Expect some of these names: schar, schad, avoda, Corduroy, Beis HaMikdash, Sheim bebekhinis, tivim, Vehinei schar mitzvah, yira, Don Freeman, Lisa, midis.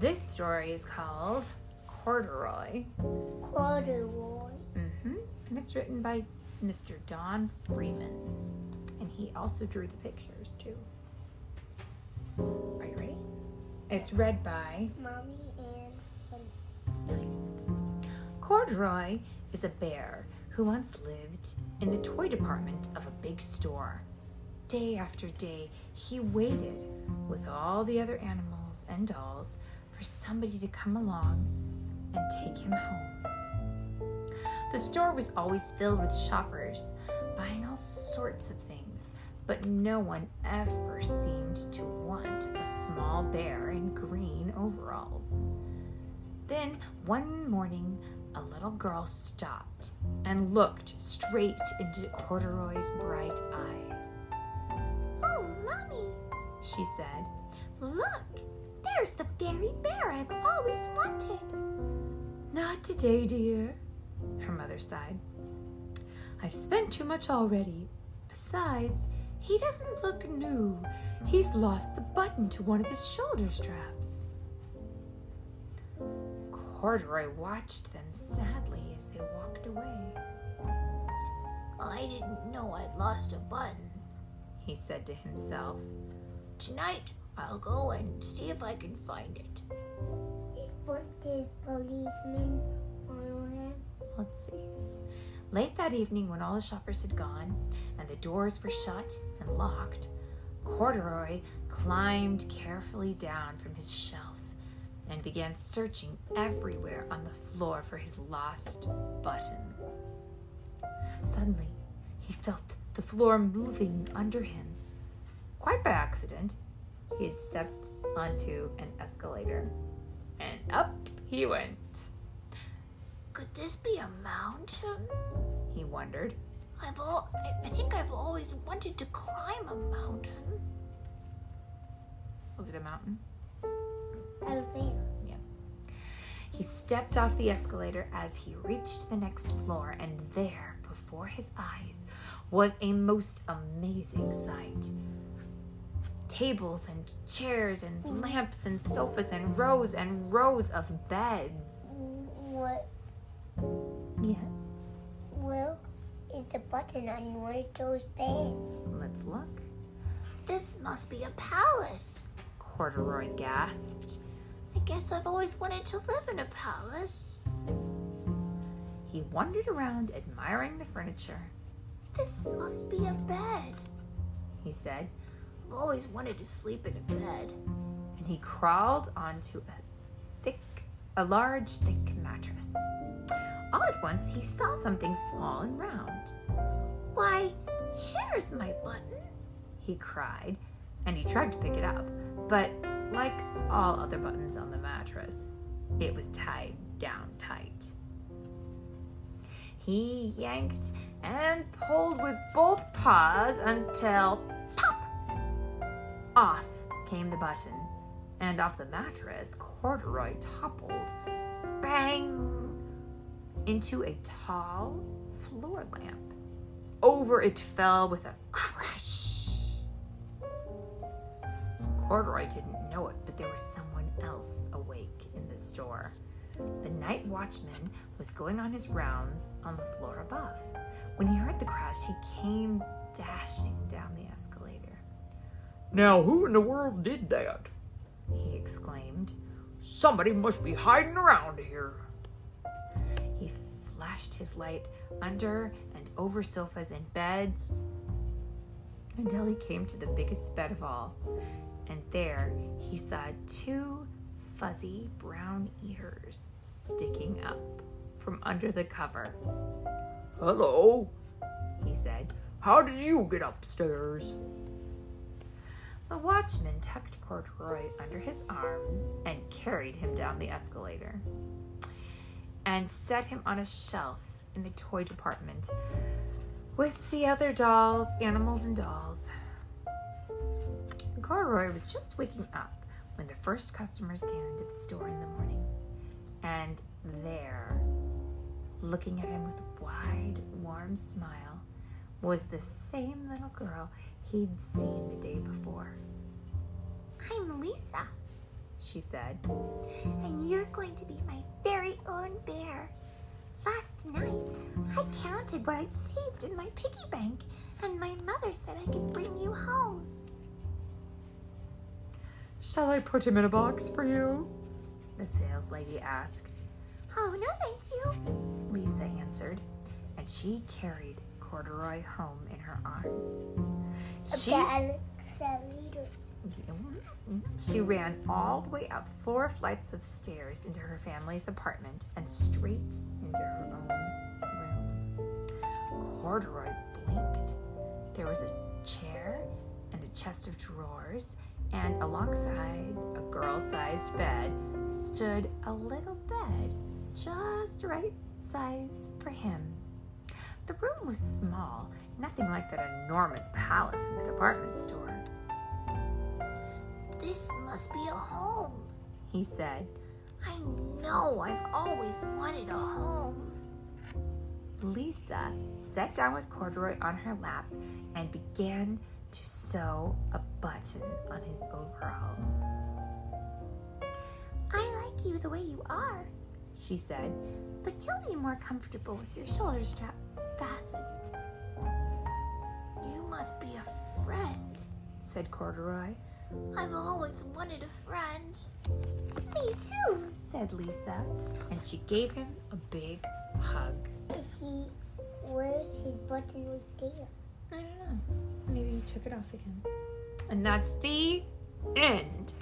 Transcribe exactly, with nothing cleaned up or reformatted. This story is called Corduroy. Corduroy. Mm-hmm. And it's written by Mister Don Freeman. And he also drew the pictures, too. Are you ready? It's read by... Mommy and... Nice. Corduroy is a bear who once lived in the toy department of a big store. Day after day, he waited with all the other animals and dolls for somebody to come along and take him home. The store was always filled with shoppers buying all sorts of things, but no one ever seemed to want a small bear in green overalls. Then one morning, a little girl stopped and looked straight into Corduroy's bright eyes. "Oh, Mommy," she said, "look, there's the very bear I've always wanted." "Not today, dear," her mother sighed. "I've spent too much already. Besides, he doesn't look new. He's lost the button to one of his shoulder straps." Corduroy watched them sadly as they walked away. "I didn't know I'd lost a button," he said to himself. "Tonight I'll go and see if I can find it." Did what this policeman follow him? Let's see. Late that evening, when all the shoppers had gone and the doors were shut and locked, Corduroy climbed carefully down from his shelf and began searching everywhere on the floor for his lost button. Suddenly, he felt the floor moving under him. Quite by accident, he had stepped onto an escalator, and up he went. "Could this be a mountain?" he wondered. "I've all, I think I've always wanted to climb a mountain." Was it a mountain? Yeah. He stepped off the escalator as he reached the next floor, and there, before his eyes, was a most amazing sight. Tables and chairs and lamps and sofas and rows and rows of beds. What? Yes? Where is the button on one of those beds? Let's look. "This must be a palace," Corduroy gasped. "I guess I've always wanted to live in a palace." He wandered around, admiring the furniture. "This must be a bed," he said. "I've always wanted to sleep in a bed." And he crawled onto a thick, a large, thick mattress. All at once, he saw something small and round. "Why, here's my button," he cried, and he tried to pick it up, but like all other buttons on the mattress, it was tied down tight. He yanked and pulled with both paws until pop! Off came the button, and off the mattress, Corduroy toppled, bang, into a tall floor lamp. Over it fell with a crash. Corduroy didn't know it, but there was someone else awake in the store. The night watchman was going on his rounds on the floor above. When he heard the crash, he came dashing down the escalator. "Now who in the world did that?" he exclaimed. "Somebody must be hiding around here." He flashed his light under and over sofas and beds until he came to the biggest bed of all. And there he saw two fuzzy brown ears sticking up from under the cover. "Hello," he said. "How did you get upstairs?" The watchman tucked Corduroy under his arm and carried him down the escalator and set him on a shelf in the toy department with the other dolls, animals and dolls. Corduroy was just waking up when the first customers came into the store in the morning. And there, looking at him with a wide, warm smile, was the same little girl he'd seen the day before. "I'm Lisa," she said. And you're going to be my very own bear. Last night, I counted what I'd saved in my piggy bank, and my mother said I could bring you home. Shall I put him in a box for you? The sales lady asked. Oh, no thank you, Lisa answered, and she carried Corduroy home in her arms. She, she ran all the way up four flights of stairs into her family's apartment and straight into her own room. Corduroy blinked. There was a chair and a chest of drawers, and alongside a girl-sized bed stood a little bed just right size for him. The room was small, nothing like that enormous palace in the department store. This must be a home, he said. I know I've always wanted a home. Lisa sat down with Corduroy on her lap and began to sew a button on his overalls. I like you the way you are, she said, but you'll be more comfortable with your shoulder strap fastened. You must be a friend, said Corduroy. I've always wanted a friend. Me too, said Lisa, and she gave him a big hug. Is he, where's his button right there? I don't know. Maybe he took it off again. And that's the end.